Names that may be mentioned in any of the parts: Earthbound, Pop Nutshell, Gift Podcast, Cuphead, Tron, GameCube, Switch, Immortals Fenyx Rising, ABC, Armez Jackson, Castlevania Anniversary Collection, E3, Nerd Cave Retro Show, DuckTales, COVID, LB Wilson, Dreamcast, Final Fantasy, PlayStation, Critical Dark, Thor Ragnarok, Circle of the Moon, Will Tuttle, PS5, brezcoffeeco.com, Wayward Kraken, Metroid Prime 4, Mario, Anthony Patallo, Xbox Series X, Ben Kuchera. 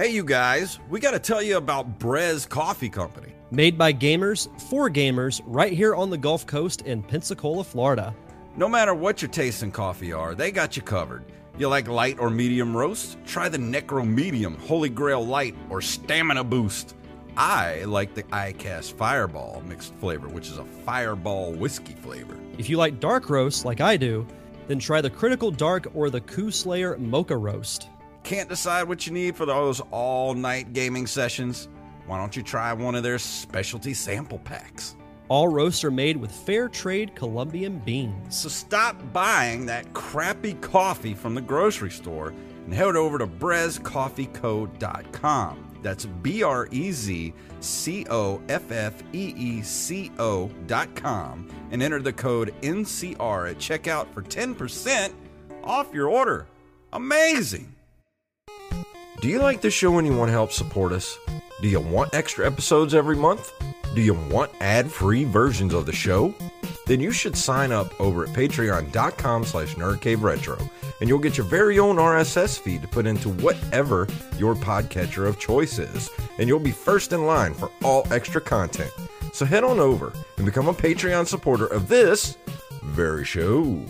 Hey, you guys, we got to tell you about Brez Coffee Company. Made by gamers, for gamers, right here on the Gulf Coast in Pensacola, Florida. No matter what your tastes in coffee are, they got you covered. You like light or medium roast? Try the Necro Medium, Holy Grail Light, or Stamina Boost. I like the Icast Fireball mixed flavor, which is a fireball whiskey flavor. If you like dark roasts like I do, then try the Critical Dark or the Koo Slayer Mocha Roast. Can't decide what you need for those all-night gaming sessions? Why don't you try one of their specialty sample packs? All roasts are made with fair trade Colombian beans. So stop buying that crappy coffee from the grocery store and head over to brezcoffeeco.com. That's brezcoffeeco.com and enter the code NCR at checkout for 10% off your order. Amazing! Do you like this show and you want to help support us? Do you want extra episodes every month? Do you want ad-free versions of the show? Then you should sign up over at patreon.com/nerdcaveretro, and you'll get your very own RSS feed to put into whatever your podcatcher of choice is, and you'll be first in line for all extra content. So head on over and become a Patreon supporter of this very show.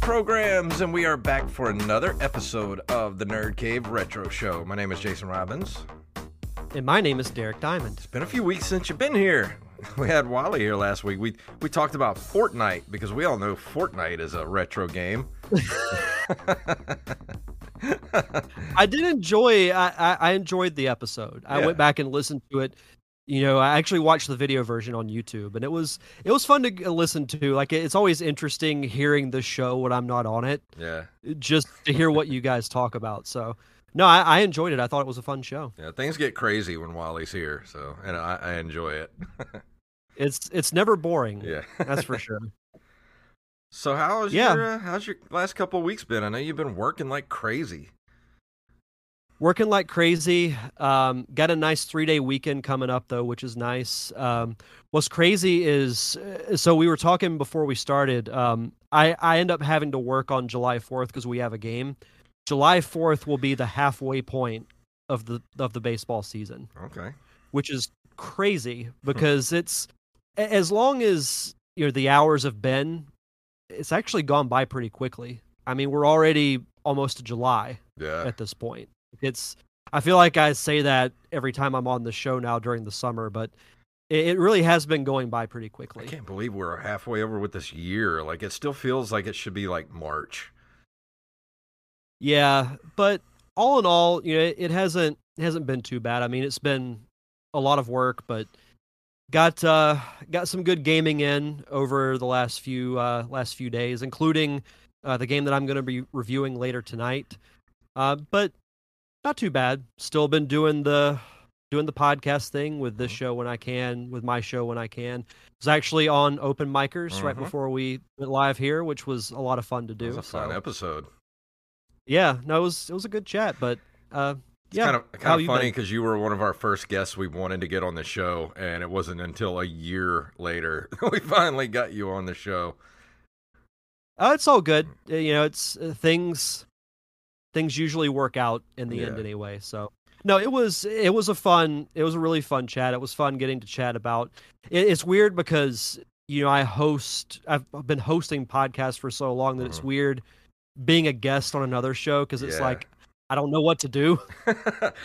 Programs, and we are back for another episode of the Nerd Cave Retro Show. My name is Jason Robbins. And my name is Derek Diamond. It's been a few weeks since you've been here. We had Wally here last week. We talked about Fortnite, because we all know Fortnite is a retro game. I did enjoy, I enjoyed the episode. Yeah. I went back and listened to it. You know, I actually watched the video version on YouTube, and it was fun to listen to. Like, it's always interesting hearing the show when I'm not on it. Yeah. Just to hear what you guys talk about. So, no, I enjoyed it. I thought it was a fun show. Yeah, things get crazy when Wally's here, so, and I enjoy it. It's never boring. Yeah. That's for sure. So how's your last couple of weeks been? I know you've been working like crazy. Working like crazy. Got a nice 3-day weekend coming up, though, which is nice. What's crazy is, so we were talking before we started, I end up having to work on July 4th because we have a game. July 4th will be the halfway point of the baseball season. Okay. Which is crazy because it's, as long as, you know, the hours have been, it's actually gone by pretty quickly. I mean, we're already almost to July at this point. I feel like I say that every time I'm on the show now during the summer, but it really has been going by pretty quickly. I can't believe we're halfway over with this year. Like, it still feels like it should be like March. Yeah, but all in all, you know, it hasn't been too bad. I mean, it's been a lot of work, but got some good gaming in over the last few days, including the game that I'm going to be reviewing later tonight. But not too bad. Still been doing the podcast thing with this show when I can, with my show when I can. It was actually on Open Micers right before we went live here, which was a lot of fun to do. It was a fun episode. Yeah, no, it was a good chat, but it's kind of funny because you were one of our first guests we wanted to get on the show, and it wasn't until a year later that we finally got you on the show. It's all good. You know, it's things usually work out in the end anyway. So no, it was a really fun chat. It was fun getting to chat about it. It's weird because, you know, I've been hosting podcasts for so long that it's weird being a guest on another show. Cause it's like, I don't know what to do.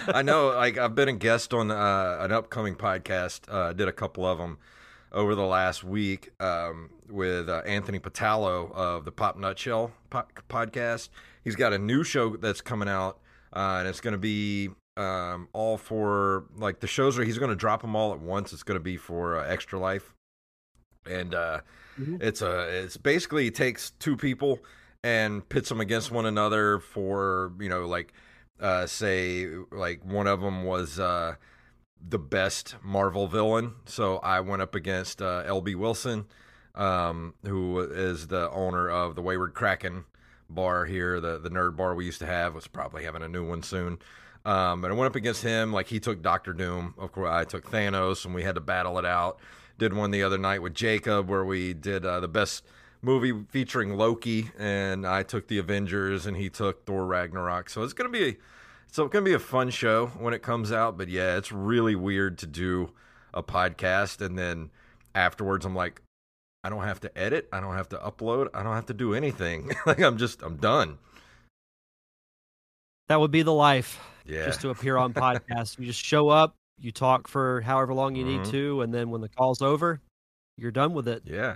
I know. Like, I've been a guest on an upcoming podcast. Did a couple of them over the last week with Anthony Patallo of the Pop Nutshell podcast. He's got a new show that's coming out, and it's going to be all for, like, the shows where he's going to drop them all at once. It's going to be for Extra Life, and it's basically, it takes two people and pits them against one another for, you know, like, say, like, one of them was the best Marvel villain. So I went up against LB Wilson, who is the owner of the Wayward Kraken bar here, the nerd bar we used to have. Was probably having a new one soon. But I went up against him. Like, he took Dr. Doom. Of course, I took Thanos, and we had to battle it out. Did one the other night with Jacob where we did the best movie featuring Loki, and I took the Avengers, and he took Thor Ragnarok. So it's going to be a fun show when it comes out. But yeah, it's really weird to do a podcast, and then afterwards I'm like, I don't have to edit. I don't have to upload. I don't have to do anything. Like, I'm done. That would be the life. Yeah. Just to appear on podcasts. You just show up, you talk for however long you need to, and then when the call's over, you're done with it. Yeah.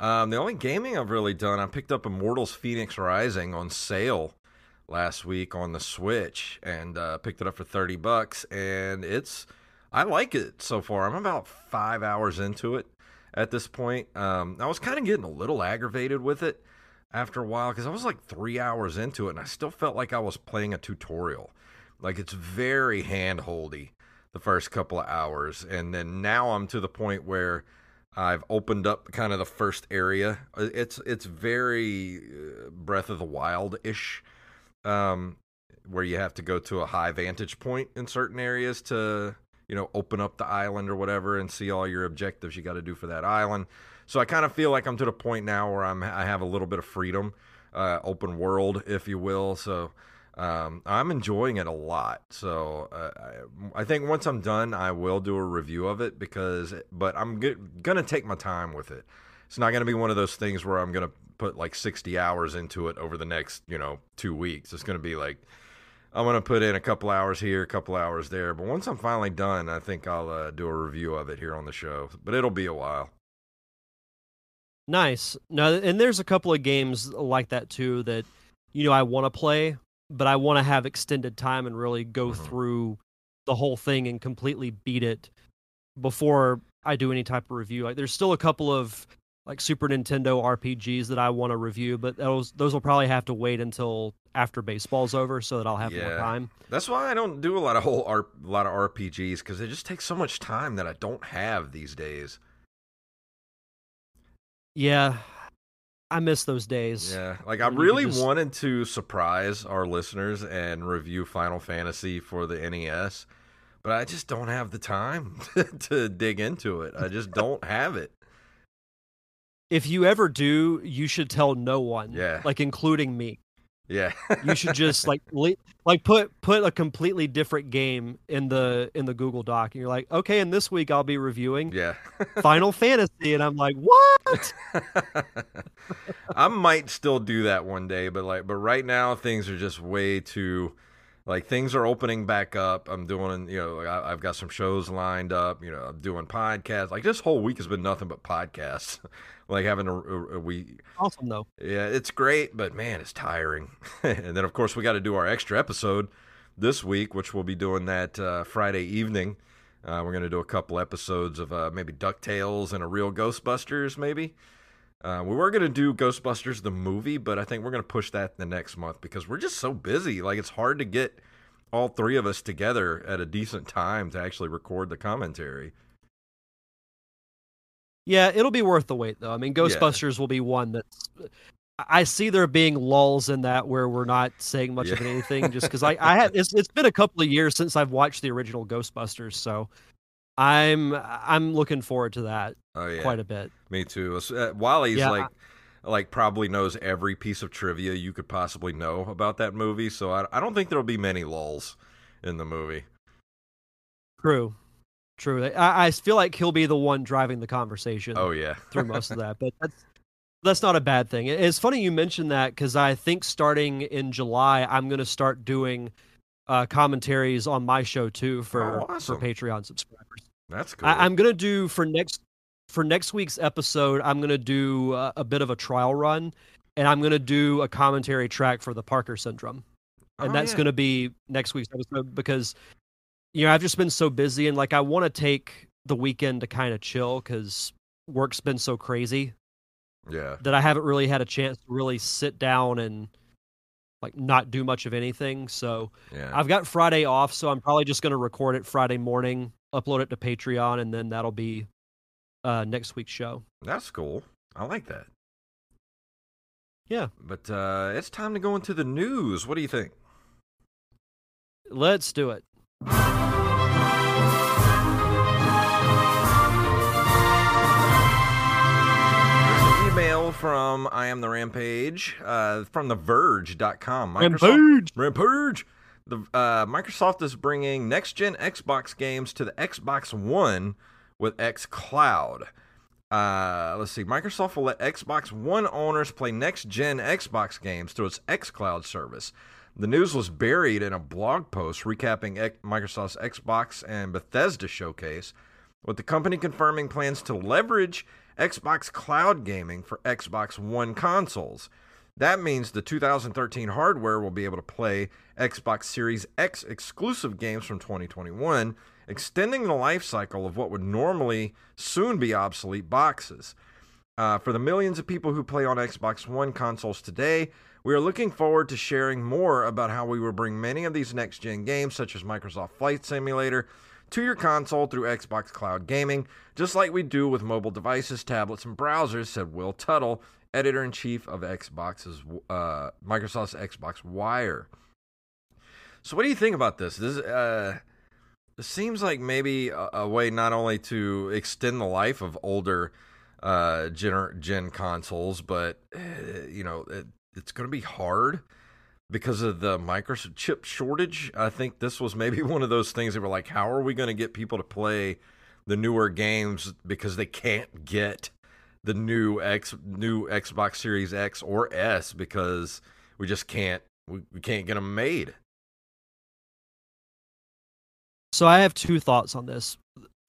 The only gaming I've really done, I picked up Immortals Fenyx Rising on sale last week on the Switch, and picked it up for $30, and I like it so far. I'm about 5 hours into it at this point. I was kind of getting a little aggravated with it after a while, because I was like 3 hours into it, and I still felt like I was playing a tutorial. Like, it's very hand-holdy the first couple of hours, and then now I'm to the point where I've opened up kind of the first area. It's very Breath of the Wild-ish, where you have to go to a high vantage point in certain areas to, you know, open up the island or whatever and see all your objectives you got to do for that island. So I kind of feel like I'm to the point now where I have a little bit of freedom, open world, if you will. So I'm enjoying it a lot. So I think once I'm done, I will do a review of it, but I'm going to take my time with it. It's not going to be one of those things where I'm going to put like 60 hours into it over the next, 2 weeks. It's going to be like, I'm going to put in a couple hours here, a couple hours there. But once I'm finally done, I think I'll do a review of it here on the show. But it'll be a while. Nice. No, and there's a couple of games like that, too, that, I want to play, but I want to have extended time and really go through the whole thing and completely beat it before I do any type of review. Like, there's still a couple of like Super Nintendo RPGs that I want to review, but those will probably have to wait until after baseball's over so that I'll have more time. That's why I don't do a lot of RPGs, because it just takes so much time that I don't have these days. Yeah, I miss those days. Yeah, like, I really wanted to surprise our listeners and review Final Fantasy for the NES, but I just don't have the time to dig into it. I just don't have it. If you ever do, you should tell no one. Yeah. Like, including me. Yeah. You should just put a completely different game in the Google Doc, and you're like, okay, and this week I'll be reviewing Final Fantasy, and I'm like, what? I might still do that one day, but right now things are just way too, like, things are opening back up. I'm doing, I've got some shows lined up. I'm doing podcasts. Like, this whole week has been nothing but podcasts. Like, having a week. Awesome, though. Yeah, it's great, but, man, it's tiring. And then, of course, we got to do our extra episode this week, which we'll be doing that Friday evening. We're going to do a couple episodes of maybe DuckTales and a real Ghostbusters, maybe. We were going to do Ghostbusters the movie, but I think we're going to push that the next month because we're just so busy. Like, it's hard to get all three of us together at a decent time to actually record the commentary. Yeah, it'll be worth the wait, though. I mean, Ghostbusters will be one that I see there being lulls in that where we're not saying much of anything, just because I had it's been a couple of years since I've watched the original Ghostbusters, so I'm looking forward to that quite a bit. Me too. Wally's like probably knows every piece of trivia you could possibly know about that movie, so I don't think there'll be many lulls in the movie. True. I feel like he'll be the one driving the conversation. Oh yeah, through most of that, but that's not a bad thing. It's funny you mentioned that because I think starting in July, I'm going to start doing commentaries on my show too for Patreon subscribers. That's cool. I'm going to do for next week's episode, I'm going to do a bit of a trial run, and I'm going to do a commentary track for the Parker Syndrome. And that's going to be next week's episode because, I've just been so busy, and like I want to take the weekend to kind of chill because work's been so crazy. Yeah. That I haven't really had a chance to really sit down and like not do much of anything. So I've got Friday off, so I'm probably just going to record it Friday morning, upload it to Patreon, and then that'll be next week's show. That's cool. I like that. Yeah. But it's time to go into the news. What do you think? Let's do it. From I Am the Rampage, from the Verge.com. Rampage! Microsoft is bringing next-gen Xbox games to the Xbox One with xCloud. Let's see. Microsoft will let Xbox One owners play next-gen Xbox games through its xCloud service. The news was buried in a blog post recapping Microsoft's Xbox and Bethesda showcase, with the company confirming plans to leverage Xbox Cloud Gaming for Xbox One consoles. That means the 2013 hardware will be able to play Xbox Series X exclusive games from 2021, extending the life cycle of what would normally soon be obsolete boxes. For the millions of people who play on Xbox One consoles today, we are looking forward to sharing more about how we will bring many of these next-gen games, such as Microsoft Flight Simulator, to your console through Xbox Cloud Gaming, just like we do with mobile devices, tablets, and browsers, said Will Tuttle, editor-in-chief of Microsoft's Xbox Wire. So what do you think about this? This seems like maybe a way not only to extend the life of older gen consoles, but it's going to be hard. Because of the microchip shortage, I think this was maybe one of those things that were like, how are we going to get people to play the newer games because they can't get the new Xbox Series X or S because we just can't get them made. So I have two thoughts on this.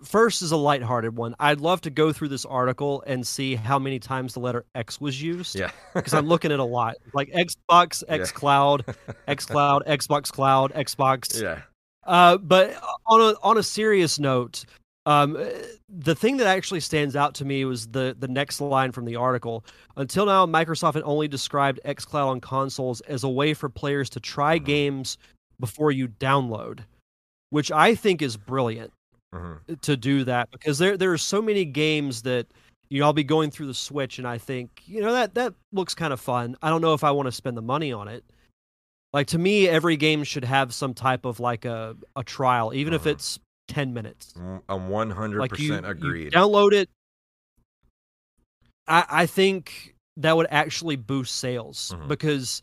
First is a lighthearted one. I'd love to go through this article and see how many times the letter X was used. Yeah. Because I'm looking at a lot. Like Xbox, xCloud, xCloud, Xbox Cloud, Xbox. Yeah. But on a serious note, the thing that actually stands out to me was the next line from the article. Until now, Microsoft had only described xCloud on consoles as a way for players to try games before you download, which I think is brilliant. Mm-hmm. To do that, because there are so many games that I'll be going through the Switch and I think, that looks kind of fun. I don't know if I want to spend the money on it. Like, to me, every game should have some type of like a trial, even if it's 10 minutes. I'm 100% agreed. You download it. I think that would actually boost sales, because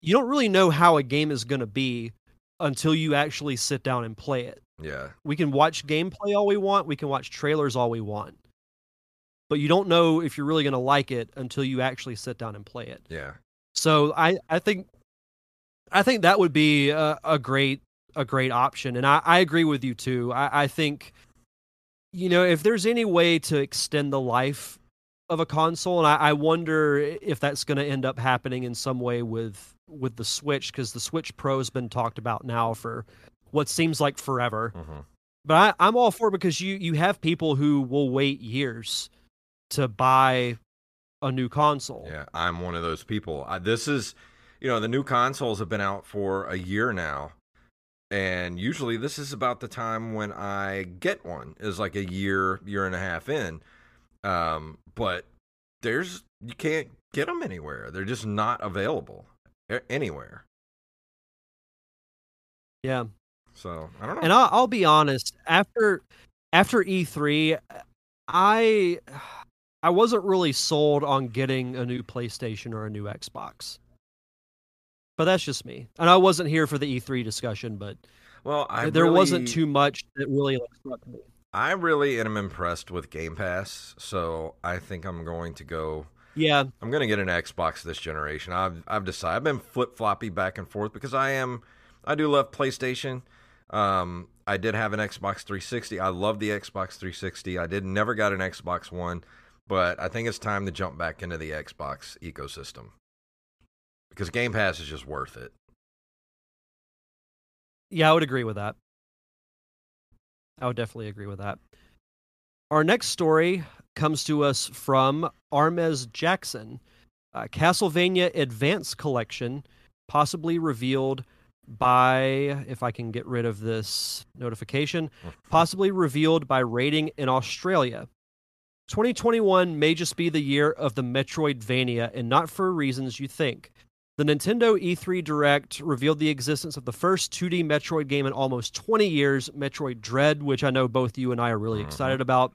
you don't really know how a game is going to be until you actually sit down and play it. Yeah. We can watch gameplay all we want. We can watch trailers all we want. But you don't know if you're really going to like it until you actually sit down and play it. Yeah. So I think that would be a great option. And I agree with you too. I think, if there's any way to extend the life of a console, and I wonder if that's going to end up happening in some way with the Switch, because the Switch Pro has been talked about now for what seems like forever. But I'm all for it, because you have people who will wait years to buy a new console. Yeah, I'm one of those people. This is, the new consoles have been out for a year now, and usually this is about the time when I get one, is like a year and a half in. But you can't get them anywhere. They're just not available anywhere. Yeah. So I don't know. And I'll be honest. After E3, I wasn't really sold on getting a new PlayStation or a new Xbox. But that's just me. And I wasn't here for the E3 discussion, but there wasn't too much that really struck me. I really am impressed with Game Pass, so I think I'm going to go. Yeah. I'm going to get an Xbox this generation. I've decided. I've been flip-floppy back and forth because I do love PlayStation. I did have an Xbox 360. I love the Xbox 360. I never got an Xbox One, but I think it's time to jump back into the Xbox ecosystem because Game Pass is just worth it. Yeah, I would agree with that. I would definitely agree with that. Our next story comes to us from Armez Jackson. Castlevania Advance Collection possibly revealed by, if I can get rid of this notification, possibly revealed by rating in Australia. 2021 may just be the year of the Metroidvania, and not for reasons you think. The Nintendo E3 Direct revealed the existence of the first 2D Metroid game in almost 20 years, Metroid Dread, which I know both you and I are really excited about.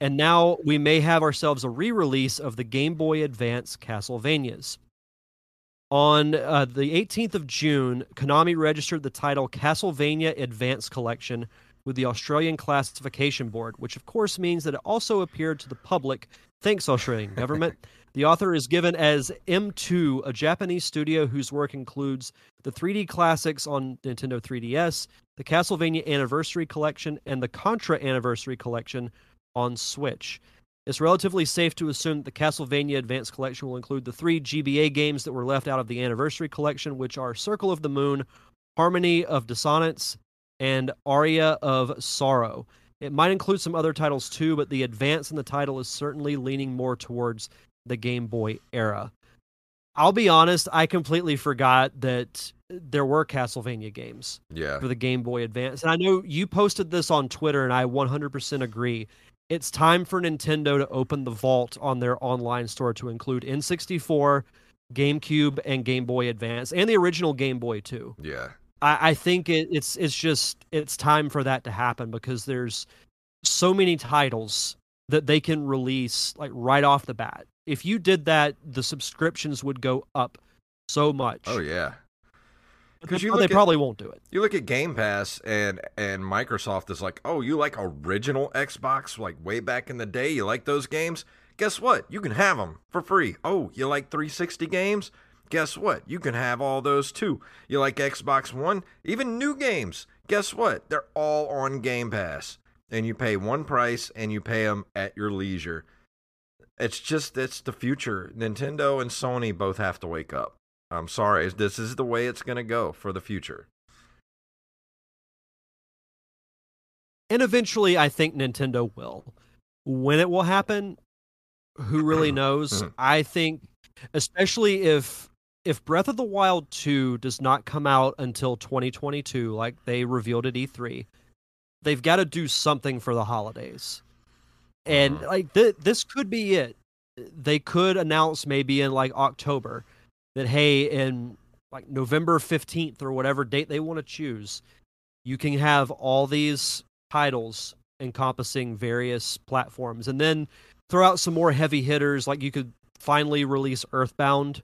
And now we may have ourselves a re-release of the Game Boy Advance Castlevanias. On the 18th of June, Konami registered the title Castlevania Advance Collection with the Australian Classification Board, which of course means that it also appeared to the public, thanks Australian government. The author is given as M2, a Japanese studio whose work includes the 3D classics on Nintendo 3DS, the Castlevania Anniversary Collection, and the Contra Anniversary Collection on Switch. It's relatively safe to assume that the Castlevania Advance Collection will include the three GBA games that were left out of the Anniversary Collection, which are Circle of the Moon, Harmony of Dissonance, and Aria of Sorrow. It might include some other titles too, but the advance in the title is certainly leaning more towards the Game Boy era. I'll be honest, I completely forgot that there were Castlevania games for the Game Boy Advance. And I know you posted this on Twitter, and I 100% agree. It's time for Nintendo to open the vault on their online store to include N64, GameCube, and Game Boy Advance, and the original Game Boy too. Yeah. I think it's time for that to happen, because there's so many titles that they can release like right off the bat. If you did that, the subscriptions would go up so much. Oh yeah, because they probably won't do it. You look at Game Pass and Microsoft is like, oh, you like original Xbox, like way back in the day, you like those games? Guess what? You can have them for free. Oh, you like 360 games? Guess what? You can have all those too. You like Xbox One? Even new games. Guess what? They're all on Game Pass. And you pay one price and you pay them at your leisure. It's the future. Nintendo and Sony both have to wake up. I'm sorry. This is the way it's going to go for the future. And eventually, I think Nintendo will. When it will happen, who really knows? I think, especially if Breath of the Wild 2 does not come out until 2022, like they revealed at E3, they've got to do something for the holidays. And like this could be it. They could announce maybe in like October that, hey, in like November 15th or whatever date they want to choose, you can have all these titles encompassing various platforms, and then throw out some more heavy hitters. Like you could finally release Earthbound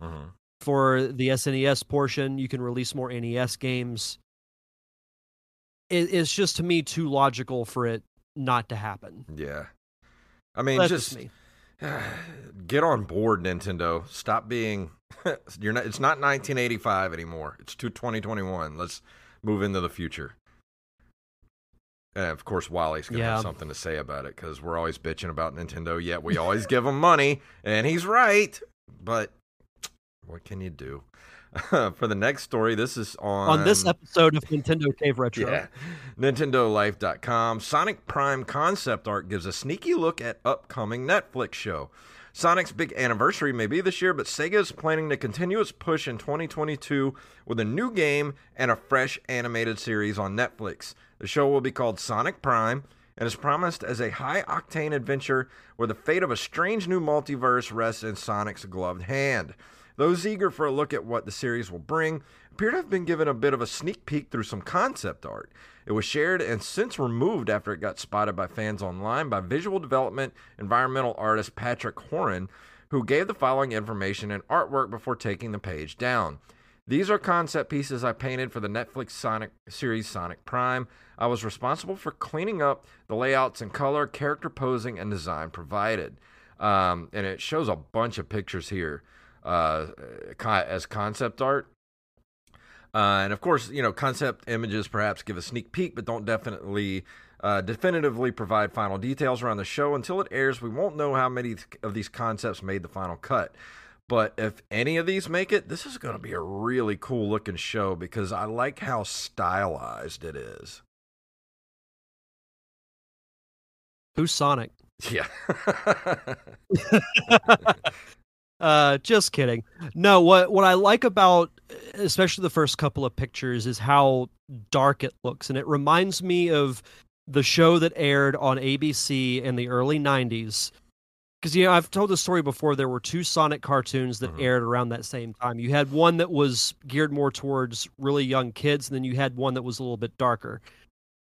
for the SNES portion. You can release more NES games. It's just, to me, too logical for it not to happen. Yeah. I mean, just get on board, Nintendo. Stop being... it's not 1985 anymore. It's 2021. Let's move into the future. And, of course, Wally's going to have something to say about it, because we're always bitching about Nintendo, yet we always give him money, and he's right. But what can you do? For the next story, this is on this episode of Nintendo Cave Retro. Yeah. NintendoLife.com. Sonic Prime concept art gives a sneaky look at upcoming Netflix show. Sonic's big anniversary may be this year, but Sega is planning to continue its push in 2022 with a new game and a fresh animated series on Netflix. The show will be called Sonic Prime and is promised as a high-octane adventure where the fate of a strange new multiverse rests in Sonic's gloved hand. Those eager for a look at what the series will bring appear to have been given a bit of a sneak peek through some concept art. It was shared and since removed after it got spotted by fans online by visual development environmental artist Patrick Horan, who gave the following information and artwork before taking the page down. These are concept pieces I painted for the Netflix Sonic series Sonic Prime. I was responsible for cleaning up the layouts and color, character posing, and design provided. And it shows a bunch of pictures here. As concept art. And of course, you know, concept images perhaps give a sneak peek, but don't definitively provide final details around the show. Until it airs, we won't know how many of these concepts made the final cut. But if any of these make it, this is going to be a really cool looking show, because I like how stylized it is. Who's Sonic? Yeah. Just kidding. No, what I like about especially the first couple of pictures is how dark it looks, and it reminds me of the show that aired on ABC in the early 90s because, you know, I've told this story before. There were two Sonic cartoons that aired around that same time. You had one that was geared more towards really young kids, and then you had one that was a little bit darker.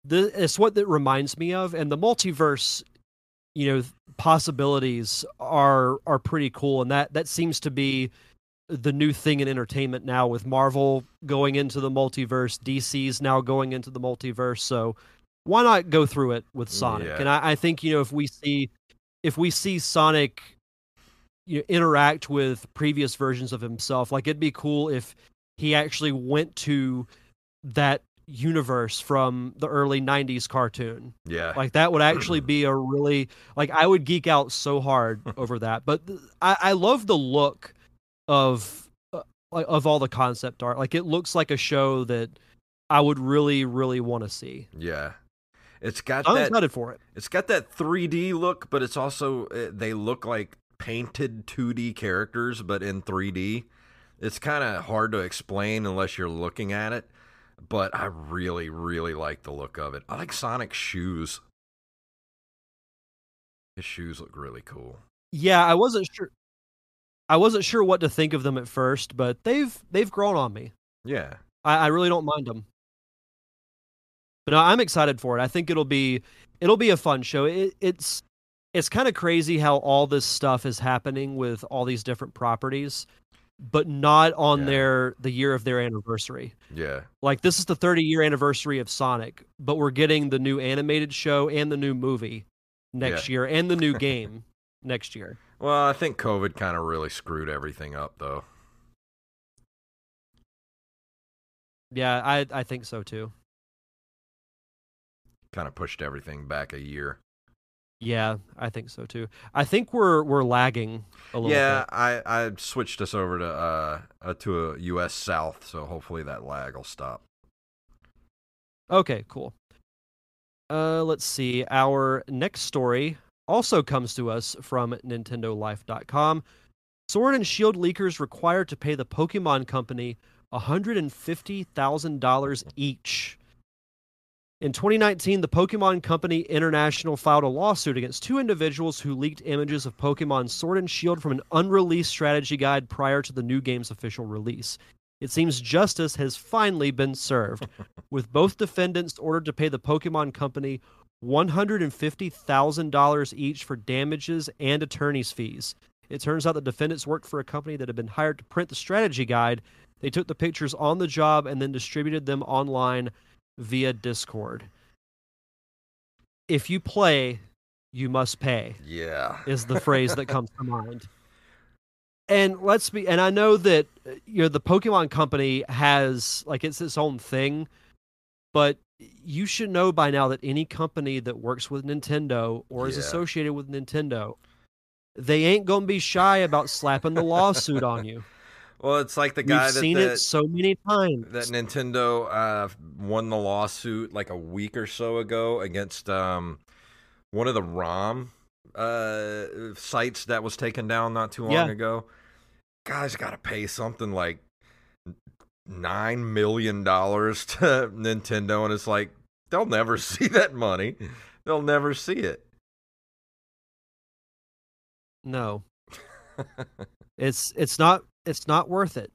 It's what that reminds me of, and the multiverse, you know, possibilities are pretty cool, and that seems to be the new thing in entertainment now, with Marvel going into the multiverse, DC's now going into the multiverse. So why not go through it with Sonic? Yeah. And I think, you know, if we see Sonic, you know, interact with previous versions of himself, like, it'd be cool if he actually went to that universe from the early 90s cartoon. Yeah, like, that would actually be a really, like, I would geek out so hard over that. But I love the look of all the concept art. Like, it looks like a show that I would really, really want to see. Yeah. I'm excited for it. It's got that 3D look, but it's also, they look like painted 2D characters, but in 3D. It's kind of hard to explain unless you're looking at it, but I really, really like the look of it. I like Sonic's shoes. His shoes look really cool. Yeah, I wasn't sure what to think of them at first, but they've grown on me. Yeah. I really don't mind them. But no, I'm excited for it. I think it'll be a fun show. It's kind of crazy how all this stuff is happening with all these different properties, but not on the year of their anniversary. Yeah. Like, this is the 30-year anniversary of Sonic, but we're getting the new animated show and the new movie next year and the new game next year. Well, I think COVID kind of really screwed everything up, though. Yeah, I think so, too. Kind of pushed everything back a year. Yeah, I think so, too. I think we're lagging a little bit. Yeah, I switched us over to a U.S. South, so hopefully that lag will stop. Okay, cool. Let's see. Our next story also comes to us from NintendoLife.com. Sword and Shield leakers required to pay the Pokemon Company $150,000 each. In 2019, the Pokemon Company International filed a lawsuit against two individuals who leaked images of Pokemon Sword and Shield from an unreleased strategy guide prior to the new game's official release. It seems justice has finally been served, with both defendants ordered to pay the Pokemon Company $150,000 each for damages and attorney's fees. It turns out the defendants worked for a company that had been hired to print the strategy guide. They took the pictures on the job and then distributed them online via Discord. If you play, you must pay. Yeah. Is the phrase that comes to mind. And I know that, you know, the Pokemon Company has, like, it's its own thing, but you should know by now that any company that works with Nintendo or is associated with Nintendo, they ain't going to be shy about slapping the lawsuit on you. Well, it's like the guy We've seen it so many times. That Nintendo won the lawsuit like a week or so ago against one of the ROM sites that was taken down not too long ago. Guys got to pay something like $9 million to Nintendo, and it's like, they'll never see that money. They'll never see it. No. It's not worth it.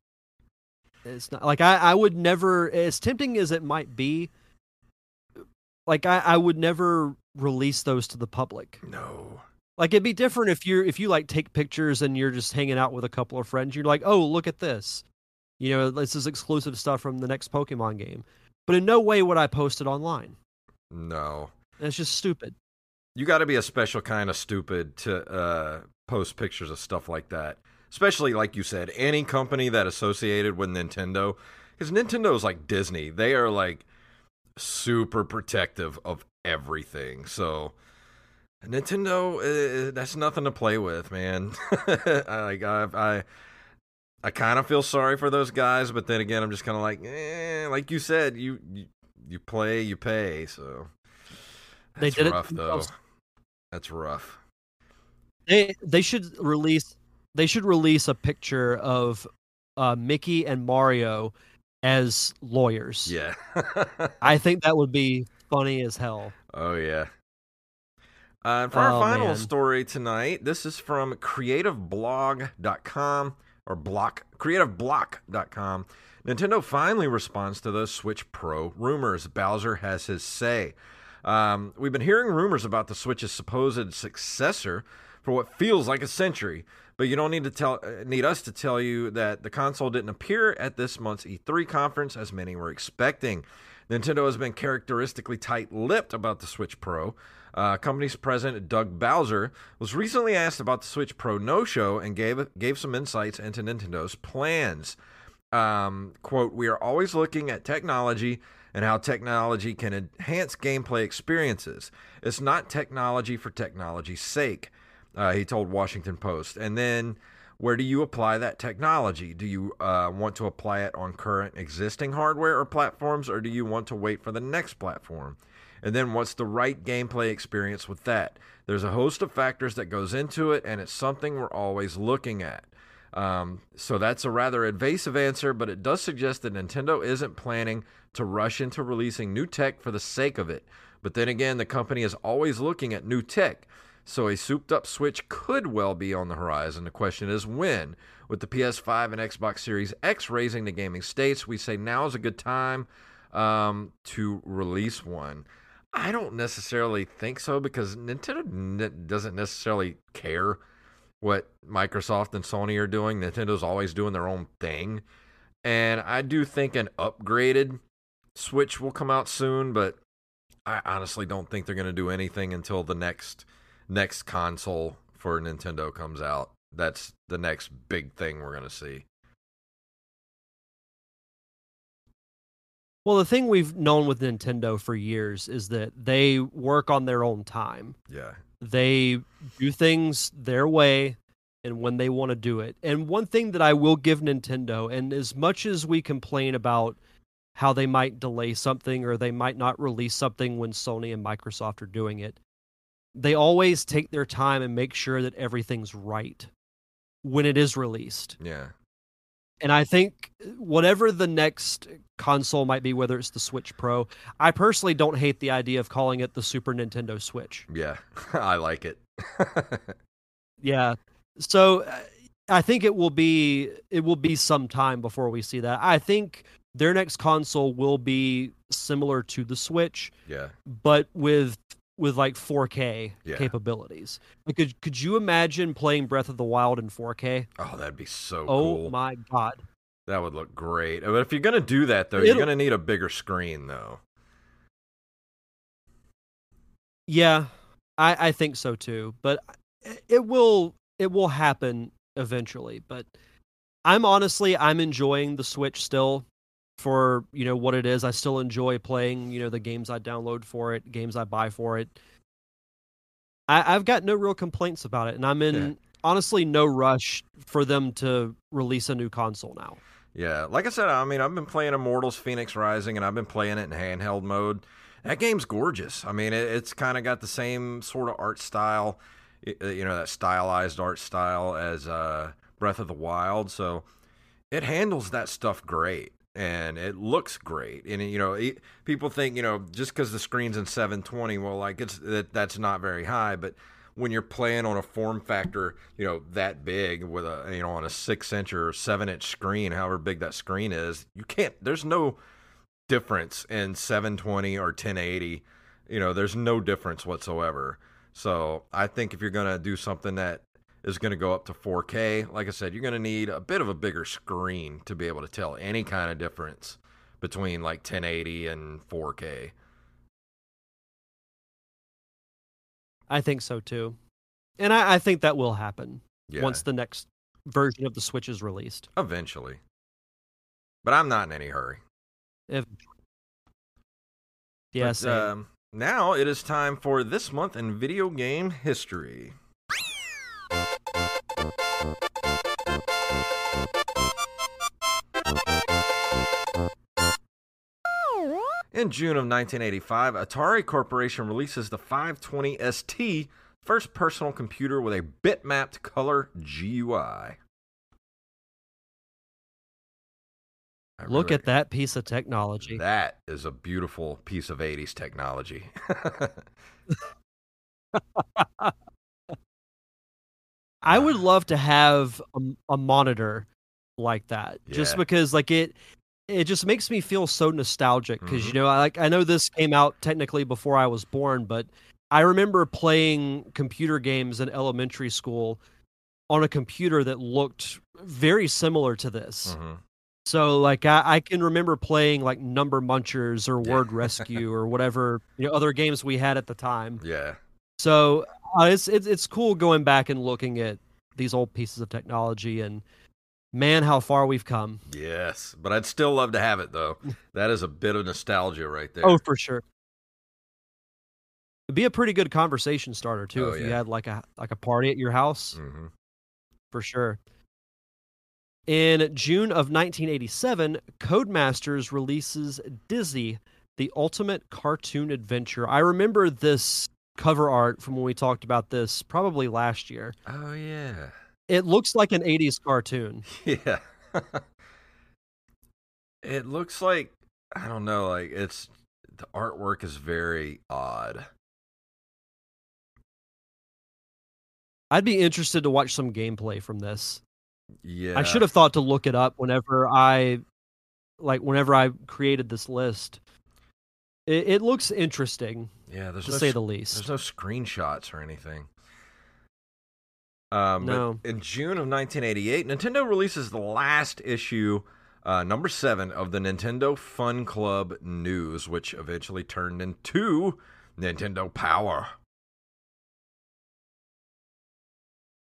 It's not, like, I would never, as tempting as it might be, like, I would never release those to the public. No. Like, it'd be different if you like take pictures and you're just hanging out with a couple of friends. You're like, oh, look at this. You know, this is exclusive stuff from the next Pokemon game. But in no way would I post it online. No. And it's just stupid. You got to be a special kind of stupid to post pictures of stuff like that. Especially, like you said, any company that associated with Nintendo. Because Nintendo's like Disney. They are, like, super protective of everything. So, Nintendo, that's nothing to play with, man. I kind of feel sorry for those guys, but then again, I'm just kind of like, like you said, you play, you pay. So that's rough, though. That's rough. They should release a picture of Mickey and Mario as lawyers. Yeah, I think that would be funny as hell. Oh yeah. And for our final story tonight, this is from creativeblog.com or creativeblock.com. Nintendo finally responds to those Switch Pro rumors. Bowser has his say. We've been hearing rumors about the Switch's supposed successor for what feels like a century, but you don't need to need us to tell you that the console didn't appear at this month's E3 conference as many were expecting. Nintendo has been characteristically tight-lipped about the Switch Pro. Company's president, Doug Bowser, was recently asked about the Switch Pro no-show and gave some insights into Nintendo's plans. Quote, "We are always looking at technology and how technology can enhance gameplay experiences. It's not technology for technology's sake," he told Washington Post. "And then, where do you apply that technology? Do you want to apply it on current existing hardware or platforms, or do you want to wait for the next platform? And then what's the right gameplay experience with that? There's a host of factors that goes into it, and it's something we're always looking at." So that's a rather evasive answer, but it does suggest that Nintendo isn't planning to rush into releasing new tech for the sake of it. But then again, the company is always looking at new tech. So a souped-up Switch could well be on the horizon. The question is when. With the PS5 and Xbox Series X raising the gaming states, we say now is a good time to release one. I don't necessarily think so, because Nintendo doesn't necessarily care what Microsoft and Sony are doing. Nintendo's always doing their own thing. And I do think an upgraded Switch will come out soon, but I honestly don't think they're going to do anything until the next console for Nintendo comes out. That's the next big thing we're going to see. Well, the thing we've known with Nintendo for years is that they work on their own time. Yeah. They do things their way and when they want to do it. And one thing that I will give Nintendo, and as much as we complain about how they might delay something or they might not release something when Sony and Microsoft are doing it, they always take their time and make sure that everything's right when it is released. Yeah. And I think whatever the next console might be, whether it's the Switch Pro, I personally don't hate the idea of calling it the Super Nintendo Switch. Yeah, I like it. Yeah. So I think it will be some time before we see that. I think their next console will be similar to the Switch. Yeah. But with like 4K capabilities. Like, could you imagine playing Breath of the Wild in 4K? Oh, that'd be so cool. Oh, my God. That would look great. But if you're going to do that, though, you're going to need a bigger screen, though. Yeah, I think so, too. But it will happen eventually. But I'm enjoying the Switch still. For what it is, I still enjoy playing the games I download for it, games I buy for it. I've got no real complaints about it, and I'm in honestly no rush for them to release a new console now. Yeah, like I said, I mean, I've been playing Immortals Fenyx Rising, and I've been playing it in handheld mode. That game's gorgeous. I mean, it's kind of got the same sort of art style, that stylized art style as Breath of the Wild. So it handles that stuff great. And it looks great. And, people think, just because the screen's in 720, well, like, that's not very high. But when you're playing on a form factor, that big with a, on a 6-inch or 7-inch screen, however big that screen is, there's no difference in 720 or 1080. There's no difference whatsoever. So I think if you're going to do something that is going to go up to 4K. Like I said, you're going to need a bit of a bigger screen to be able to tell any kind of difference between like 1080 and 4K. I think so too. And I think that will happen once the next version of the Switch is released. Eventually. But I'm not in any hurry. Yes. Yeah, now it is time for This Month in Video Game History. In June of 1985, Atari Corporation releases the 520 ST, first personal computer with a bitmapped color GUI. Look at that piece of technology. That is a beautiful piece of 80s technology. I would love to have a monitor like that, just because like it just makes me feel so nostalgic, because you know, I know this came out technically before I was born, but I remember playing computer games in elementary school on a computer that looked very similar to this. So like I can remember playing like Number Munchers or Word Rescue or whatever, you know, other games we had at the time. So it's cool going back and looking at these old pieces of technology, and man, how far we've come. Yes, but I'd still love to have it though. That is a bit of nostalgia right there. Oh, for sure. It'd be a pretty good conversation starter too, if you had like a party at your house. For sure. In June of 1987, Codemasters releases Dizzy, the Ultimate Cartoon Adventure. I remember this cover art from when we talked about this probably last year. Oh, yeah. It looks like an 80s cartoon. Yeah. It looks like, I don't know, like it's, the artwork is very odd. I'd be interested to watch some gameplay from this. Yeah, I should have thought to look it up whenever I created this list. It looks interesting, say the least. There's no screenshots or anything. No. In June of 1988, Nintendo releases the last issue, number 7, of the Nintendo Fun Club News, which eventually turned into Nintendo Power.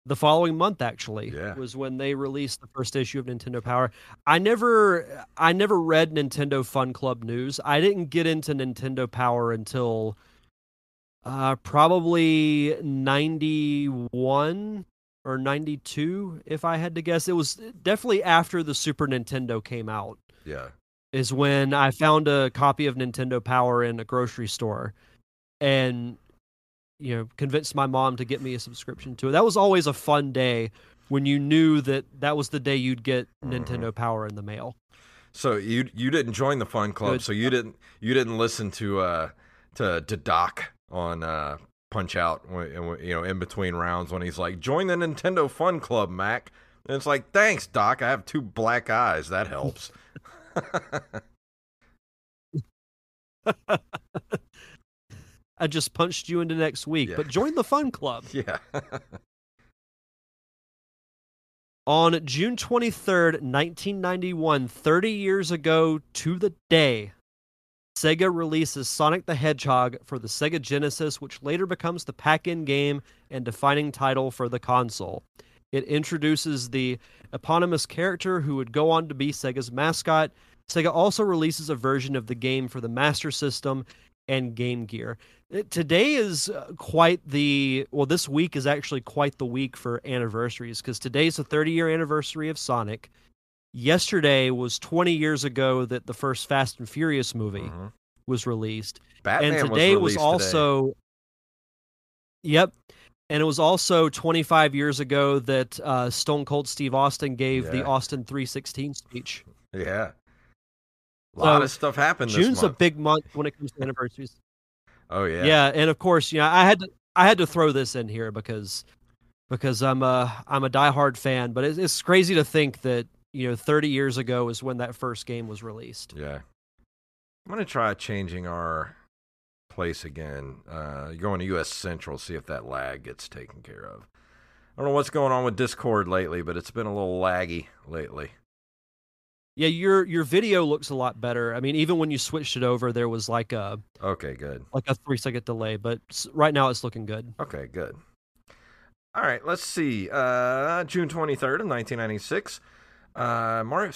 The following month, actually, was when they released the first issue of Nintendo Power. I never read Nintendo Fun Club News. I didn't get into Nintendo Power until probably 91 or 92, if I had to guess. It was definitely after the Super Nintendo came out. Yeah, is when I found a copy of Nintendo Power in a grocery store, and you know, convinced my mom to get me a subscription to it. That was always a fun day when you knew that was the day you'd get Nintendo Power in the mail. So you didn't join the Fun Club, so you didn't listen to Doc on Punch Out, you know, in between rounds when he's like, "Join the Nintendo Fun Club, Mac." And it's like, "Thanks, Doc. I have two black eyes. That helps." I just punched you into next week, but join the Fun Club. Yeah. On June 23rd, 1991, 30 years ago to the day, Sega releases Sonic the Hedgehog for the Sega Genesis, which later becomes the pack-in game and defining title for the console. It introduces the eponymous character who would go on to be Sega's mascot. Sega also releases a version of the game for the Master System and Game Gear. Today is this week is actually quite the week for anniversaries, because today's the 30-year anniversary of Sonic. Yesterday was 20 years ago that the first Fast and Furious movie was released. Batman and today was also today. Yep. And it was also 25 years ago that Stone Cold Steve Austin gave the Austin 3:16 speech. Yeah. A lot of stuff happened this month. June's a big month when it comes to anniversaries. Oh yeah. Yeah, and of course, you know, I had to throw this in here because I'm a diehard fan, but it's crazy to think that, you know, 30 years ago is when that first game was released. Yeah. I'm going to try changing our place again. Going to US Central, see if that lag gets taken care of. I don't know what's going on with Discord lately, but it's been a little laggy lately. Yeah, your video looks a lot better. I mean, even when you switched it over, there was like a... Okay, good. Like a 3-second delay, but right now it's looking good. Okay, good. All right, let's see. June 23rd of 1996,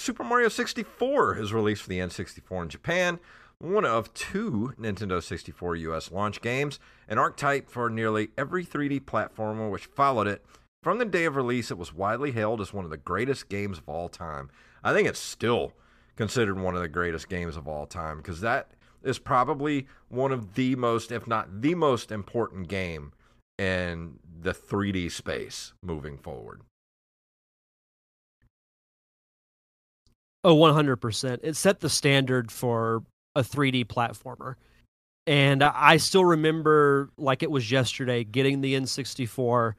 Super Mario 64 is released for the N64 in Japan, one of two Nintendo 64 US launch games, an archetype for nearly every 3D platformer which followed it. From the day of release, it was widely hailed as one of the greatest games of all time. I think it's still considered one of the greatest games of all time, because that is probably one of the most, if not the most important game in the 3D space moving forward. Oh, 100%. It set the standard for a 3D platformer. And I still remember, like it was yesterday, getting the N64